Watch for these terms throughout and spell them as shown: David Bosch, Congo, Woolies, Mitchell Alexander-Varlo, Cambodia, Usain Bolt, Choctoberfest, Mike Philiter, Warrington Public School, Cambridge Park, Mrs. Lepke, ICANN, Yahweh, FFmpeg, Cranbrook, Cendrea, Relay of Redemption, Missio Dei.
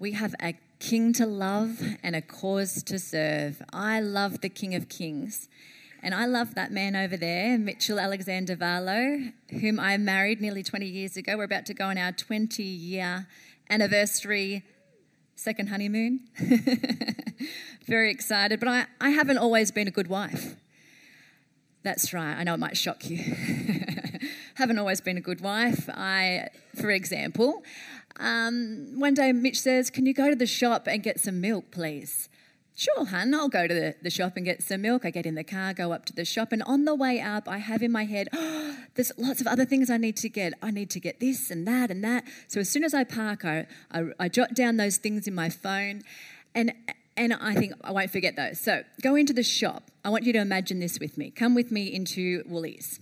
We have a king to love and a cause to serve. I love the King of Kings. And I love that man over there, Mitchell Alexander-Varlo, whom I married nearly 20 years ago. We're about to go on our 20-year anniversary, second honeymoon. Very excited. But I haven't always been a good wife. That's right. I know it might shock you. Haven't always been a good wife. For example, one day Mitch says, "Can you go to the shop and get some milk, please?" "Sure, hun, I'll go to the shop and get some milk." I get in the car, go up to the shop, and on the way up I have in my head, oh, there's lots of other things I need to get. I need to get this and that and that. So as soon as I park, I jot down those things in my phone, and I think I won't forget those. So go into the shop. I want you to imagine this with me. Come with me into Woolies.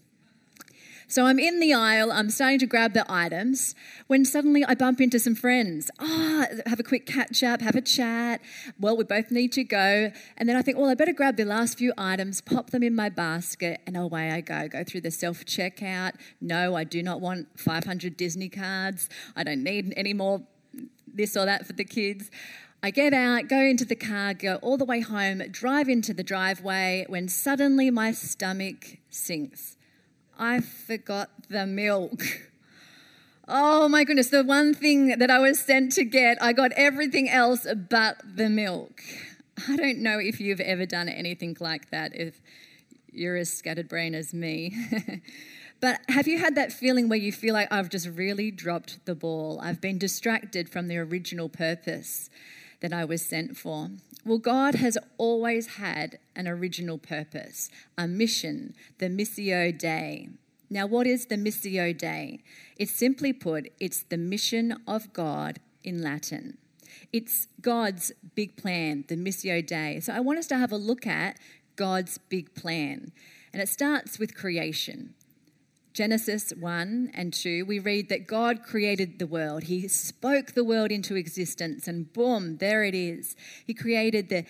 So I'm in the aisle, I'm starting to grab the items, when suddenly I bump into some friends. Have a quick catch-up, have a chat. Well, we both need to go. And then I think, well, I better grab the last few items, pop them in my basket, and away I go. Go through the self-checkout. No, I do not want 500 Disney cards. I don't need any more this or that for the kids. I get out, go into the car, go all the way home, drive into the driveway, when suddenly my stomach sinks. I forgot the milk. Oh my goodness, the one thing that I was sent to get, I got everything else but the milk. I don't know if you've ever done anything like that, if you're as scattered brain as me. But have you had that feeling where you feel like I've just really dropped the ball? I've been distracted from the original purpose that I was sent for. Well, God has always had an original purpose, a mission, the Missio Dei. Now, what is the Missio Dei? It's simply put, it's the mission of God in Latin. It's God's big plan, the Missio Dei. So I want us to have a look at God's big plan. And it starts with creation. Genesis 1 and 2, we read that God created the world. He spoke the world into existence and boom, there it is. He created the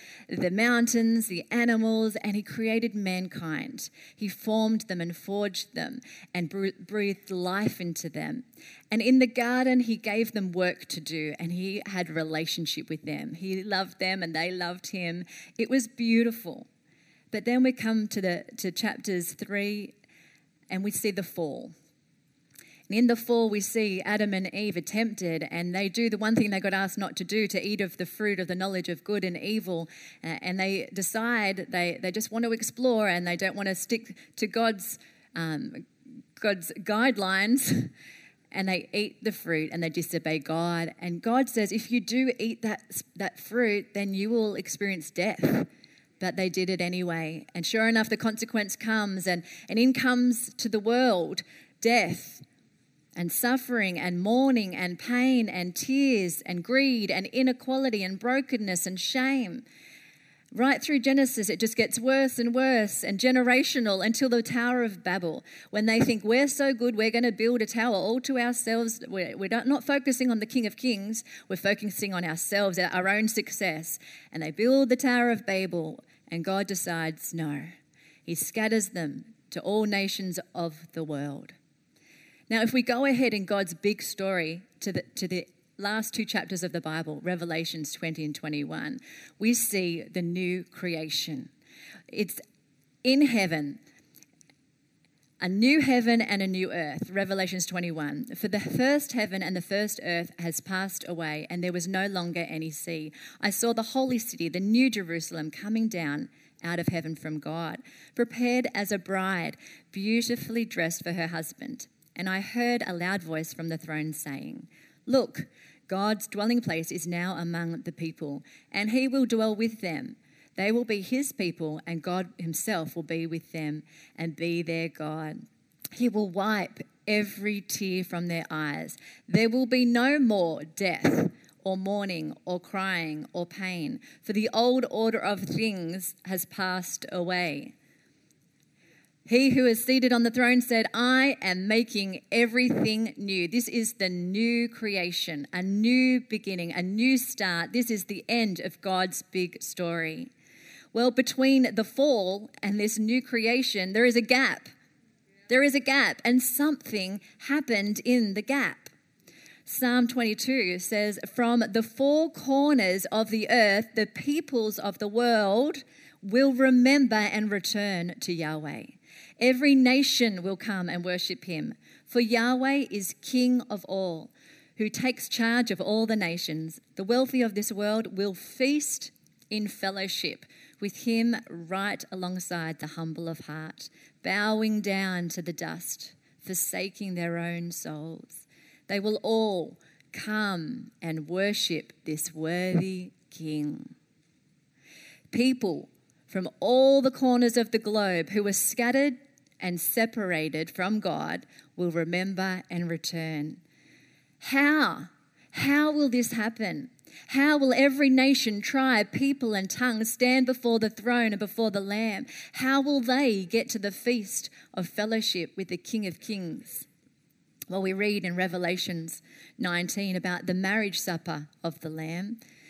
mountains, the animals, and he created mankind. He formed them and forged them and breathed life into them. And in the garden, he gave them work to do and he had relationship with them. He loved them and they loved him. It was beautiful. But then we come to chapters 3 and we see the fall. And in the fall, we see Adam and Eve are tempted, and they do the one thing they got asked not to do, to eat of the fruit of the knowledge of good and evil. And they decide they just want to explore, and they don't want to stick to God's guidelines. And they eat the fruit, and they disobey God. And God says, if you do eat that fruit, then you will experience death. But they did it anyway. And sure enough, the consequence comes and in comes to the world death and suffering and mourning and pain and tears and greed and inequality and brokenness and shame. Right through Genesis, it just gets worse and worse and generational until the Tower of Babel, when they think we're so good, we're going to build a tower all to ourselves. We're not focusing on the King of Kings. We're focusing on ourselves, our own success. And they build the Tower of Babel. And God decides, no, he scatters them to all nations of the world. Now, if we go ahead in God's big story to the last two chapters of the Bible, Revelations 20 and 21, we see the new creation. It's in heaven, a new heaven and a new earth, Revelations 21. For the first heaven and the first earth has passed away, and there was no longer any sea. I saw the holy city, the new Jerusalem, coming down out of heaven from God, prepared as a bride, beautifully dressed for her husband. And I heard a loud voice from the throne saying, "Look, God's dwelling place is now among the people, and he will dwell with them. They will be his people, and God himself will be with them and be their God. He will wipe every tear from their eyes. There will be no more death or mourning or crying or pain, for the old order of things has passed away." He who is seated on the throne said, "I am making everything new." This is the new creation, a new beginning, a new start. This is the end of God's big story. Well, between the fall and this new creation, there is a gap. There is a gap, and something happened in the gap. Psalm 22 says, "From the four corners of the earth, the peoples of the world will remember and return to Yahweh. Every nation will come and worship him, for Yahweh is King of all, who takes charge of all the nations. The wealthy of this world will feast in fellowship with him right alongside the humble of heart, bowing down to the dust, forsaking their own souls. They will all come and worship this worthy King." People from all the corners of the globe who were scattered and separated from God will remember and return. How? How will this happen? How will every nation, tribe, people and tongue stand before the throne and before the Lamb? How will they get to the feast of fellowship with the King of Kings? Well, we read in Revelations 19 about the marriage supper of the Lamb.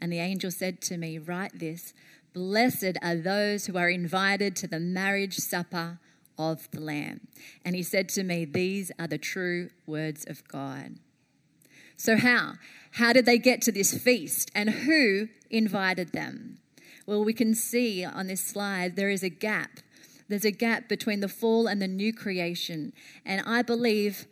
And the angel said to me, 'Write this: blessed are those who are invited to the marriage supper of the Lamb.' And he said to me, 'These are the true words of God.'" So how? How did they get to this feast, and who invited them? Well, we can see on this slide there is a gap. There's a gap between the fall and the new creation. And I believe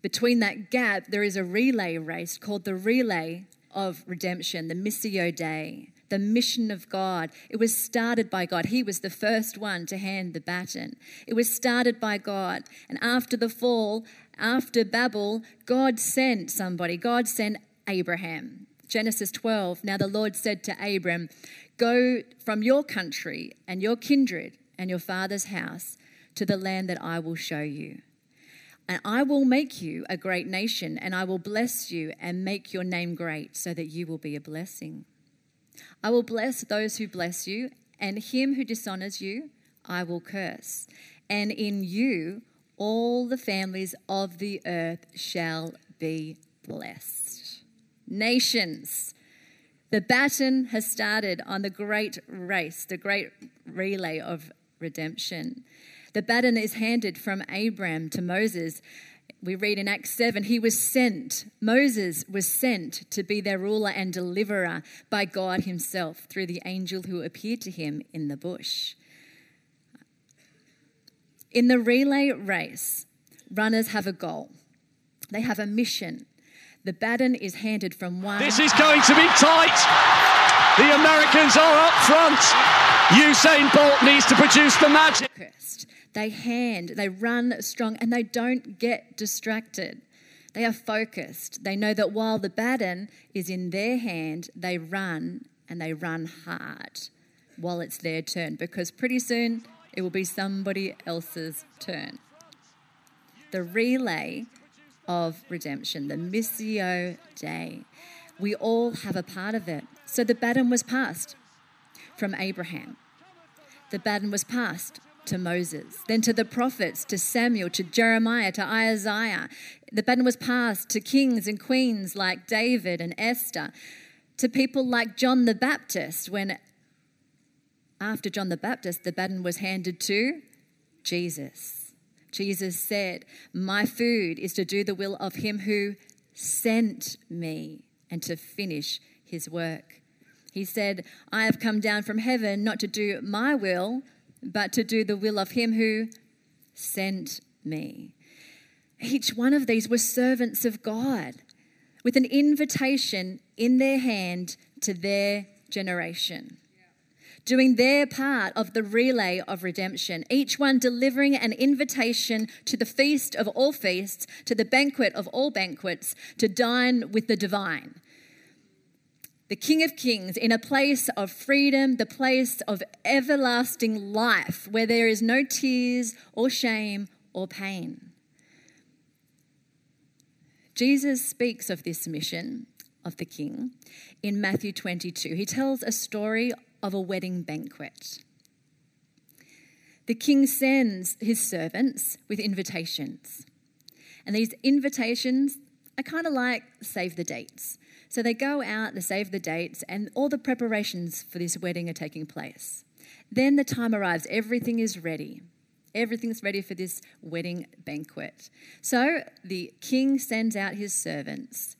between that gap there is a relay race called the Relay of Redemption, the Missio Dei, the mission of God. It was started by God. He was the first one to hand the baton. It was started by God. And after the fall, after Babel, God sent somebody. God sent Abraham. Genesis 12, "Now the Lord said to Abram, 'Go from your country and your kindred and your father's house to the land that I will show you. And I will make you a great nation, and I will bless you and make your name great so that you will be a blessing. I will bless those who bless you, and him who dishonors you I will curse. And in you all the families of the earth shall be blessed." Nations, the baton has started on the great race, the great relay of redemption. The baton is handed from Abram to Moses. We read in Acts 7, he was sent, Moses was sent to be their ruler and deliverer by God himself through the angel who appeared to him in the bush. In the relay race, runners have a goal. They have a mission. The baton is handed from one. This is going to be tight. The Americans are up front. Usain Bolt needs to produce the magic. They run strong, and they don't get distracted. They are focused. They know that while the baton is in their hand, they run, and they run hard while it's their turn, because pretty soon it will be somebody else's turn. The relay of redemption, the Missio Dei. We all have a part of it. So the baton was passed from Abraham. The baton was passed to Moses, then to the prophets, to Samuel, to Jeremiah, to Isaiah. The baton was passed to kings and queens like David and Esther, to people like John the Baptist, when after John the Baptist, the baton was handed to Jesus. Jesus said, "My food is to do the will of him who sent me and to finish his work." He said, "I have come down from heaven not to do my will, but to do the will of him who sent me." Each one of these were servants of God with an invitation in their hand to their generation, doing their part of the relay of redemption, each one delivering an invitation to the feast of all feasts, to the banquet of all banquets, to dine with the divine. The King of Kings, in a place of freedom, the place of everlasting life, where there is no tears or shame or pain. Jesus speaks of this mission of the King in Matthew 22. He tells a story of a wedding banquet. The King sends his servants with invitations. And these invitations are kind of like save the dates. So they go out, they save the dates, and all the preparations for this wedding are taking place. Then the time arrives. Everything is ready. Everything's ready for this wedding banquet. So the King sends out his servants.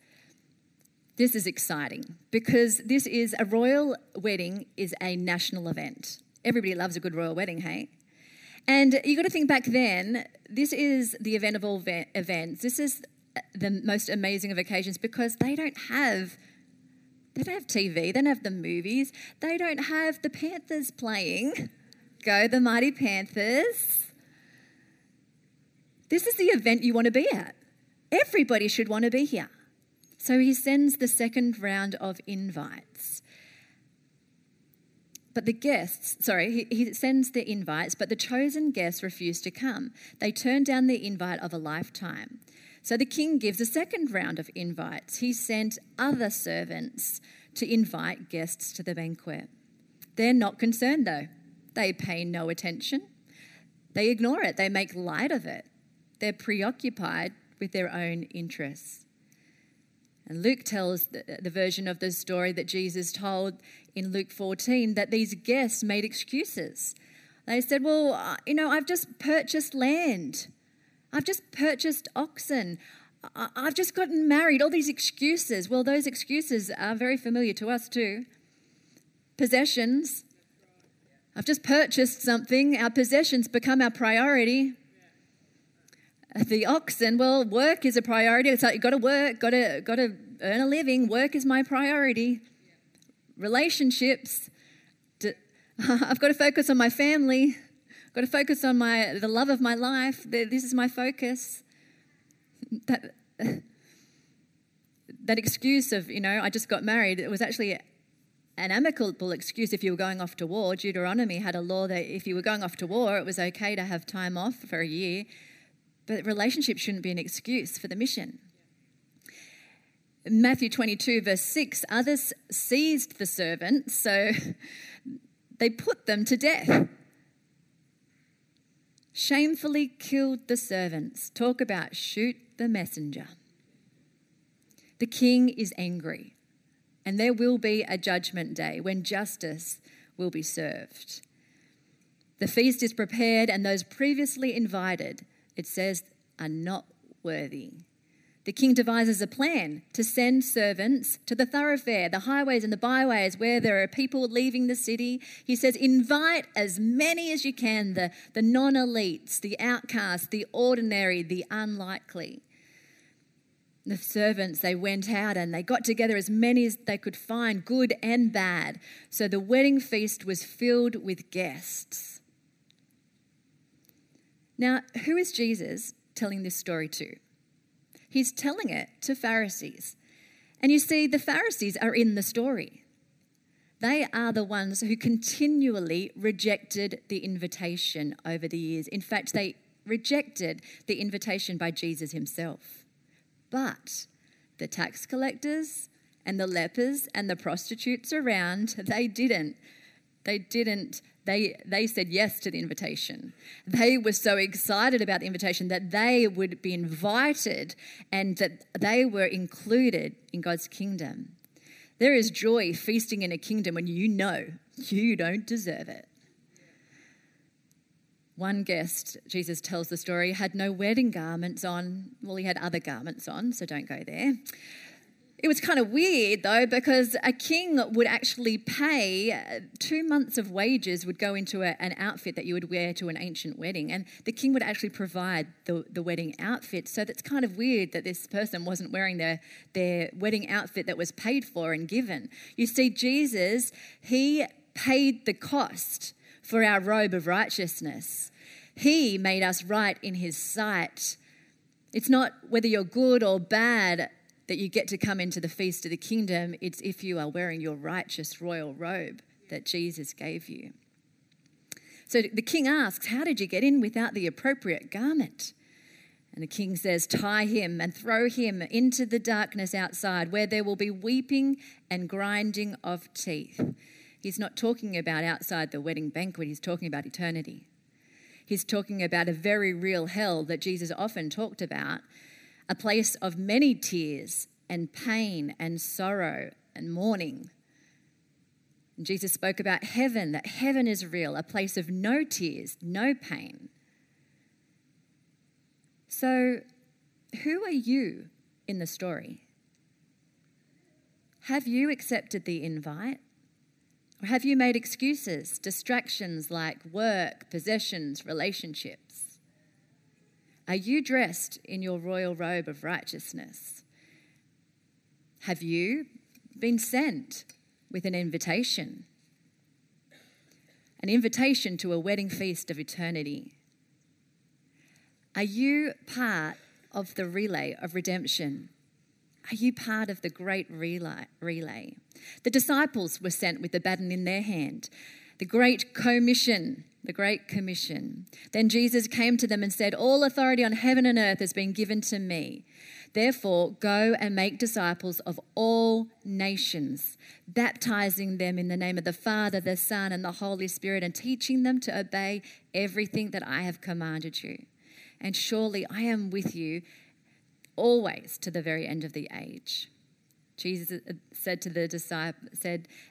This is exciting because this is a royal wedding is a national event. Everybody loves a good royal wedding, hey? And you've got to think back then, this is the event of all events. This is the most amazing of occasions because they don't have TV, they don't have the movies, they don't have the Panthers playing. Go the mighty Panthers. This is the event you want to be at. Everybody should want to be here. So he sends the second round of invites. But the guests, he sends the invites, but the chosen guests refuse to come. They turn down the invite of a lifetime. So the King gives a second round of invites. He sent other servants to invite guests to the banquet. They're not concerned though. They pay no attention. They ignore it. They make light of it. They're preoccupied with their own interests. And Luke tells the version of the story that Jesus told in Luke 14 that these guests made excuses. They said, well, I've just purchased land. I've just purchased oxen. I've just gotten married. All these excuses. Well, those excuses are very familiar to us too. Possessions. I've just purchased something. Our possessions become our priority. The oxen, well, work is a priority. It's like you've got to work, got to earn a living. Work is my priority. Relationships, I've got to focus on my family. I've got to focus on the love of my life. This is my focus. That excuse of, I just got married, it was actually an amicable excuse if you were going off to war. Deuteronomy had a law that if you were going off to war, it was okay to have time off for a year. But relationship shouldn't be an excuse for the mission. In Matthew 22, verse 6, others seized the servants, so they put them to death. Shamefully killed the servants. Talk about shoot the messenger. The King is angry, and there will be a judgment day when justice will be served. The feast is prepared, and those previously invited, it says, are not worthy. The King devises a plan to send servants to the thoroughfare, the highways and the byways where there are people leaving the city. He says, invite as many as you can, the non-elites, the outcasts, the ordinary, the unlikely. The servants, they went out and they got together as many as they could find, good and bad. So the wedding feast was filled with guests. Now, who is Jesus telling this story to? He's telling it to Pharisees. And you see, the Pharisees are in the story. They are the ones who continually rejected the invitation over the years. In fact, they rejected the invitation by Jesus himself. But the tax collectors and the lepers and the prostitutes around, they didn't. They said yes to the invitation. They were so excited about the invitation that they would be invited and that they were included in God's kingdom. There is joy feasting in a kingdom when you know you don't deserve it. One guest, Jesus tells the story, had no wedding garments on. Well, he had other garments on, so don't go there. It was kind of weird, though, because a king would actually pay 2 months of wages would go into an outfit that you would wear to an ancient wedding, and the king would actually provide the wedding outfit. So that's kind of weird that this person wasn't wearing their wedding outfit that was paid for and given. You see, Jesus, he paid the cost for our robe of righteousness. He made us right in his sight. It's not whether you're good or bad that you get to come into the feast of the kingdom. It's if you are wearing your righteous royal robe that Jesus gave you. So the king asks, how did you get in without the appropriate garment? And the king says, tie him and throw him into the darkness outside where there will be weeping and grinding of teeth. He's not talking about outside the wedding banquet. He's talking about eternity. He's talking about a very real hell that Jesus often talked about, a place of many tears and pain and sorrow and mourning. And Jesus spoke about heaven, that heaven is real, a place of no tears, no pain. So, who are you in the story? Have you accepted the invite? Or have you made excuses, distractions like work, possessions, relationships? Are you dressed in your royal robe of righteousness? Have you been sent with an invitation to a wedding feast of eternity? Are you part of the relay of redemption? Are you part of the great relay? The disciples were sent with the baton in their hand, the great commission, the Great Commission. Then Jesus came to them and said, all authority on heaven and earth has been given to me. Therefore, go and make disciples of all nations, baptizing them in the name of the Father, the Son, and the Holy Spirit, and teaching them to obey everything that I have commanded you. And surely I am with you always to the very end of the age. Jesus said to the disciples,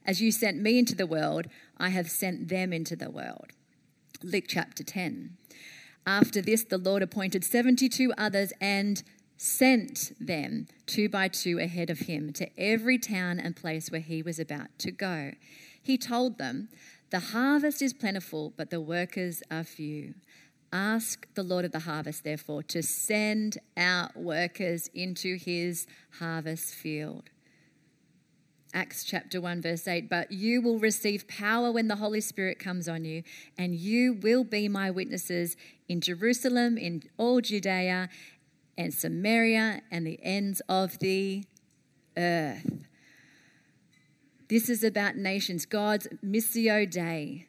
as you sent me into the world, I have sent them into the world. Luke chapter 10. After this, the Lord appointed 72 others and sent them two by two ahead of him to every town and place where he was about to go. He told them, the harvest is plentiful, but the workers are few. Ask the Lord of the harvest, therefore, to send out workers into his harvest field. Acts chapter 1, verse 8, but you will receive power when the Holy Spirit comes on you, and you will be my witnesses in Jerusalem, in all Judea and Samaria, and the ends of the earth. This is about nations, God's Missio Dei.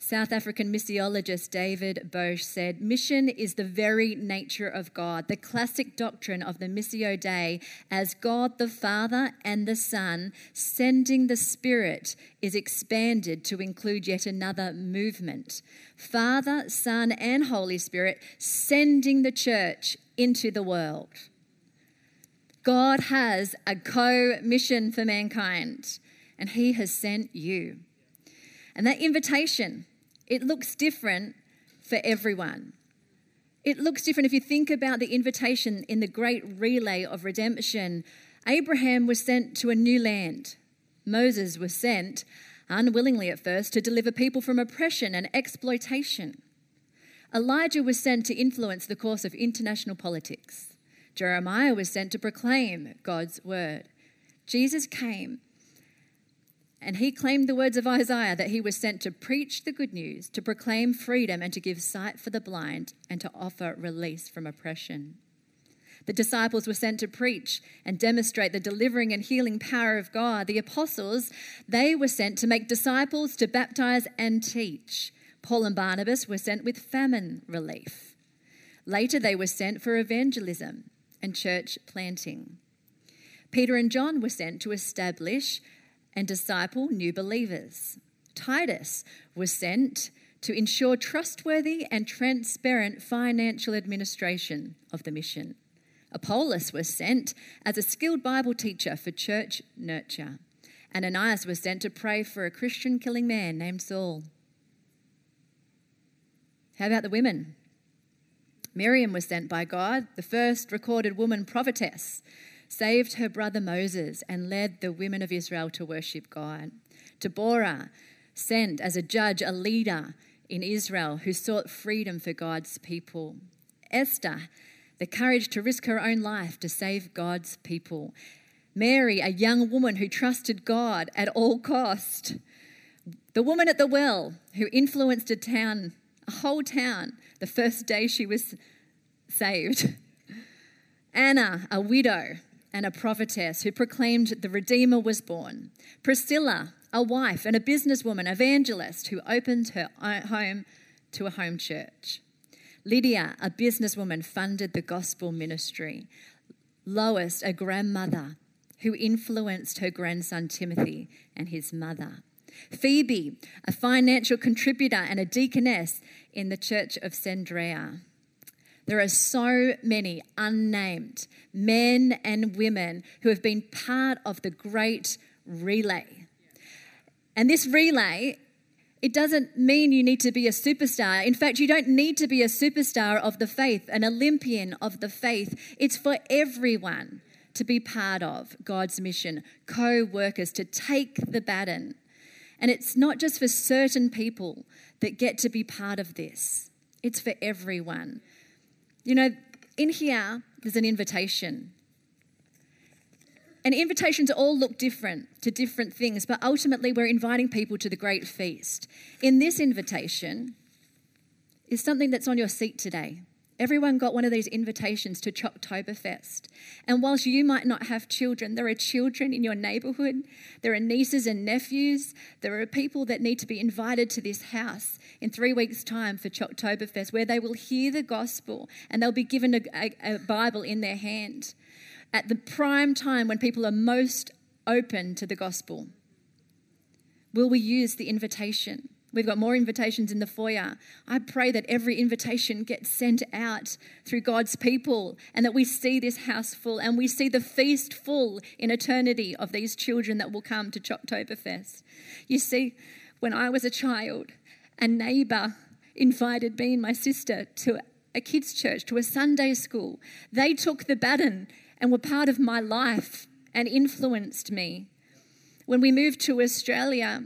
South African missiologist David Bosch said, mission is the very nature of God, the classic doctrine of the Missio Dei as God the Father and the Son sending the Spirit is expanded to include yet another movement. Father, Son and Holy Spirit sending the church into the world. God has a co-mission for mankind and he has sent you. And that invitation, it looks different for everyone. It looks different if you think about the invitation in the great relay of redemption. Abraham was sent to a new land. Moses was sent, unwillingly at first, to deliver people from oppression and exploitation. Elijah was sent to influence the course of international politics. Jeremiah was sent to proclaim God's word. Jesus came. And he claimed the words of Isaiah that he was sent to preach the good news, to proclaim freedom and to give sight for the blind and to offer release from oppression. The disciples were sent to preach and demonstrate the delivering and healing power of God. The apostles, they were sent to make disciples, to baptize and teach. Paul and Barnabas were sent with famine relief. Later they were sent for evangelism and church planting. Peter and John were sent to establish and disciple new believers. Titus was sent to ensure trustworthy and transparent financial administration of the mission. Apollos was sent as a skilled Bible teacher for church nurture. Ananias was sent to pray for a Christian killing man named Saul. How about the women? Miriam was sent by God, the first recorded woman prophetess, saved her brother Moses and led the women of Israel to worship God. Deborah, sent as a judge, a leader in Israel who sought freedom for God's people. Esther, the courage to risk her own life to save God's people. Mary, a young woman who trusted God at all cost. The woman at the well who influenced a town, a whole town, the first day she was saved. Anna, a widow and a prophetess who proclaimed the Redeemer was born. Priscilla, a wife and a businesswoman, evangelist who opened her home to a home church. Lydia, a businesswoman, funded the gospel ministry. Lois, a grandmother, who influenced her grandson Timothy and his mother. Phoebe, a financial contributor and a deaconess in the church of Cendrea. There are so many unnamed men and women who have been part of the great relay. And this relay, it doesn't mean you need to be a superstar. In fact, you don't need to be a superstar of the faith, an Olympian of the faith. It's for everyone to be part of God's mission, co-workers, to take the baton. And it's not just for certain people that get to be part of this. It's for everyone. You know, in here, there's an invitation. And invitations all look different to different things, but ultimately we're inviting people to the great feast. In this invitation is something that's on your seat today. Everyone got one of these invitations to Choctoberfest. And whilst you might not have children, there are children in your neighbourhood. There are nieces and nephews. There are people that need to be invited to this house in 3 weeks' time for Choctoberfest, where they will hear the gospel and they'll be given a Bible in their hand at the prime time when people are most open to the gospel. Will we use the invitation? We've got more invitations in the foyer. I pray that every invitation gets sent out through God's people and that we see this house full and we see the feast full in eternity of these children that will come to Choctoberfest. You see, when I was a child, a neighbour invited me and my sister to a kids' church, to a Sunday school. They took the baton and were part of my life and influenced me. When we moved to Australia,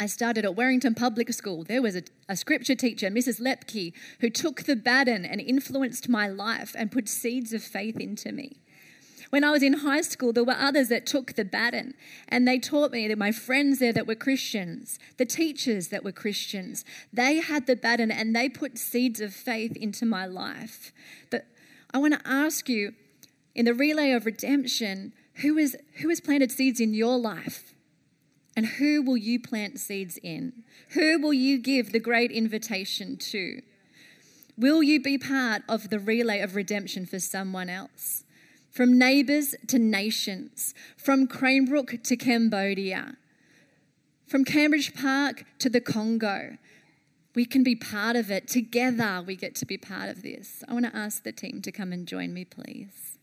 I started at Warrington Public School. There was a scripture teacher, Mrs. Lepke, who took the baton and influenced my life and put seeds of faith into me. When I was in high school, there were others that took the baton and they taught me, that my friends there that were Christians, the teachers that were Christians, they had the baton and they put seeds of faith into my life. But I want to ask you, in the Relay of Redemption, who has planted seeds in your life? And who will you plant seeds in? Who will you give the great invitation to? Will you be part of the relay of redemption for someone else? From neighbours to nations, from Cranbrook to Cambodia, from Cambridge Park to the Congo. We can be part of it. Together we get to be part of this. I want to ask the team to come and join me, please.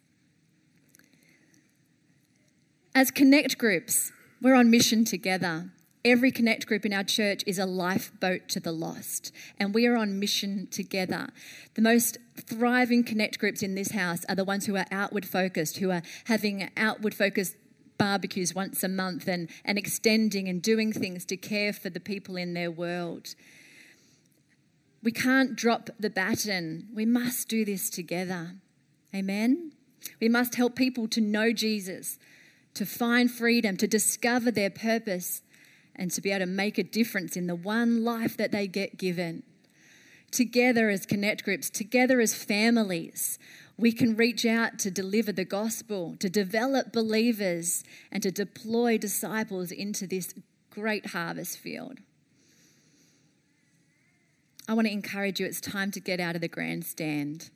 As Connect groups, we're on mission together. Every Connect group in our church is a lifeboat to the lost, and we are on mission together. The most thriving Connect groups in this house are the ones who are outward focused, who are having outward focused barbecues once a month and extending and doing things to care for the people in their world. We can't drop the baton. We must do this together. Amen? We must help people to know Jesus, to find freedom, to discover their purpose, and to be able to make a difference in the one life that they get given. Together as Connect groups, together as families, we can reach out to deliver the gospel, to develop believers, and to deploy disciples into this great harvest field. I want to encourage you, it's time to get out of the grandstand.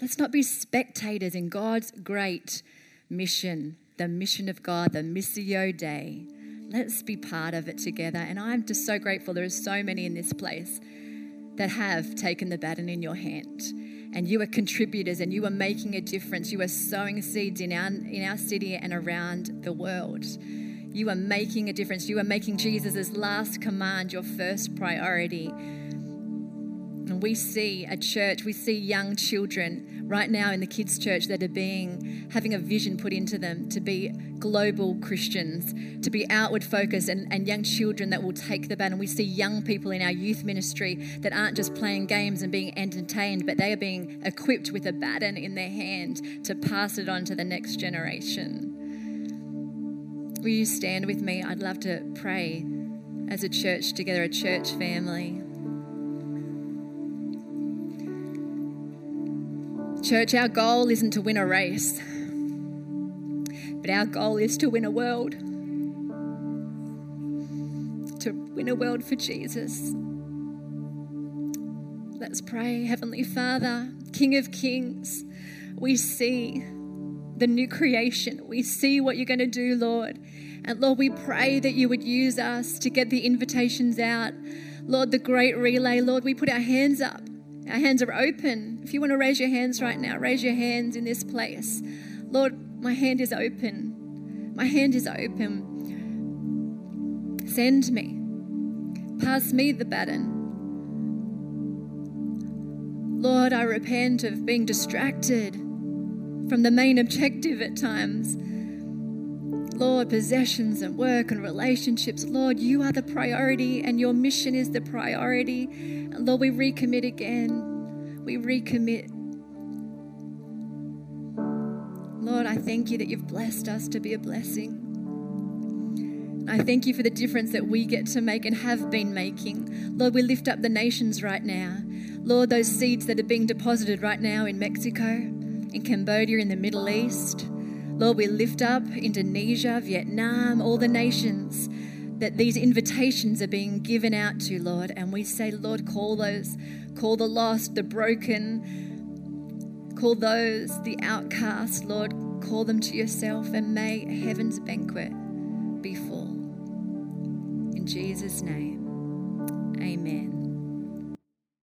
Let's not be spectators in God's great mission. The mission of God, the Missio Dei. Let's be part of it together. And I'm just so grateful there are so many in this place that have taken the baton in your hand. And you are contributors and you are making a difference. You are sowing seeds in our city and around the world. You are making a difference. You are making Jesus' last command your first priority. And we see a church, we see young children right now in the kids' church that are having a vision put into them to be global Christians, to be outward focused and young children that will take the baton. We see young people in our youth ministry that aren't just playing games and being entertained, but they are being equipped with a baton in their hand to pass it on to the next generation. Will you stand with me? I'd love to pray as a church together, a church family. Church, our goal isn't to win a race, but our goal is to win a world. To win a world for Jesus. Let's pray. Heavenly Father, King of Kings, we see the new creation. We see what you're going to do, Lord. And Lord, we pray that you would use us to get the invitations out. Lord, the great relay, Lord, we put our hands up. Our hands are open. If you want to raise your hands right now, raise your hands in this place. Lord, my hand is open. My hand is open. Send me. Pass me the baton. Lord, I repent of being distracted from the main objective at times. Lord, possessions and work and relationships. Lord, you are the priority and your mission is the priority. And Lord, we recommit again. We recommit. Lord, I thank you that you've blessed us to be a blessing. I thank you for the difference that we get to make and have been making. Lord, we lift up the nations right now. Lord, those seeds that are being deposited right now in Mexico, in Cambodia, in the Middle East. Lord, we lift up Indonesia, Vietnam, all the nations that these invitations are being given out to, Lord. And we say, Lord, call those, call the lost, the broken, call those, the outcast, Lord, call them to yourself, and may heaven's banquet be full. In Jesus' name, amen.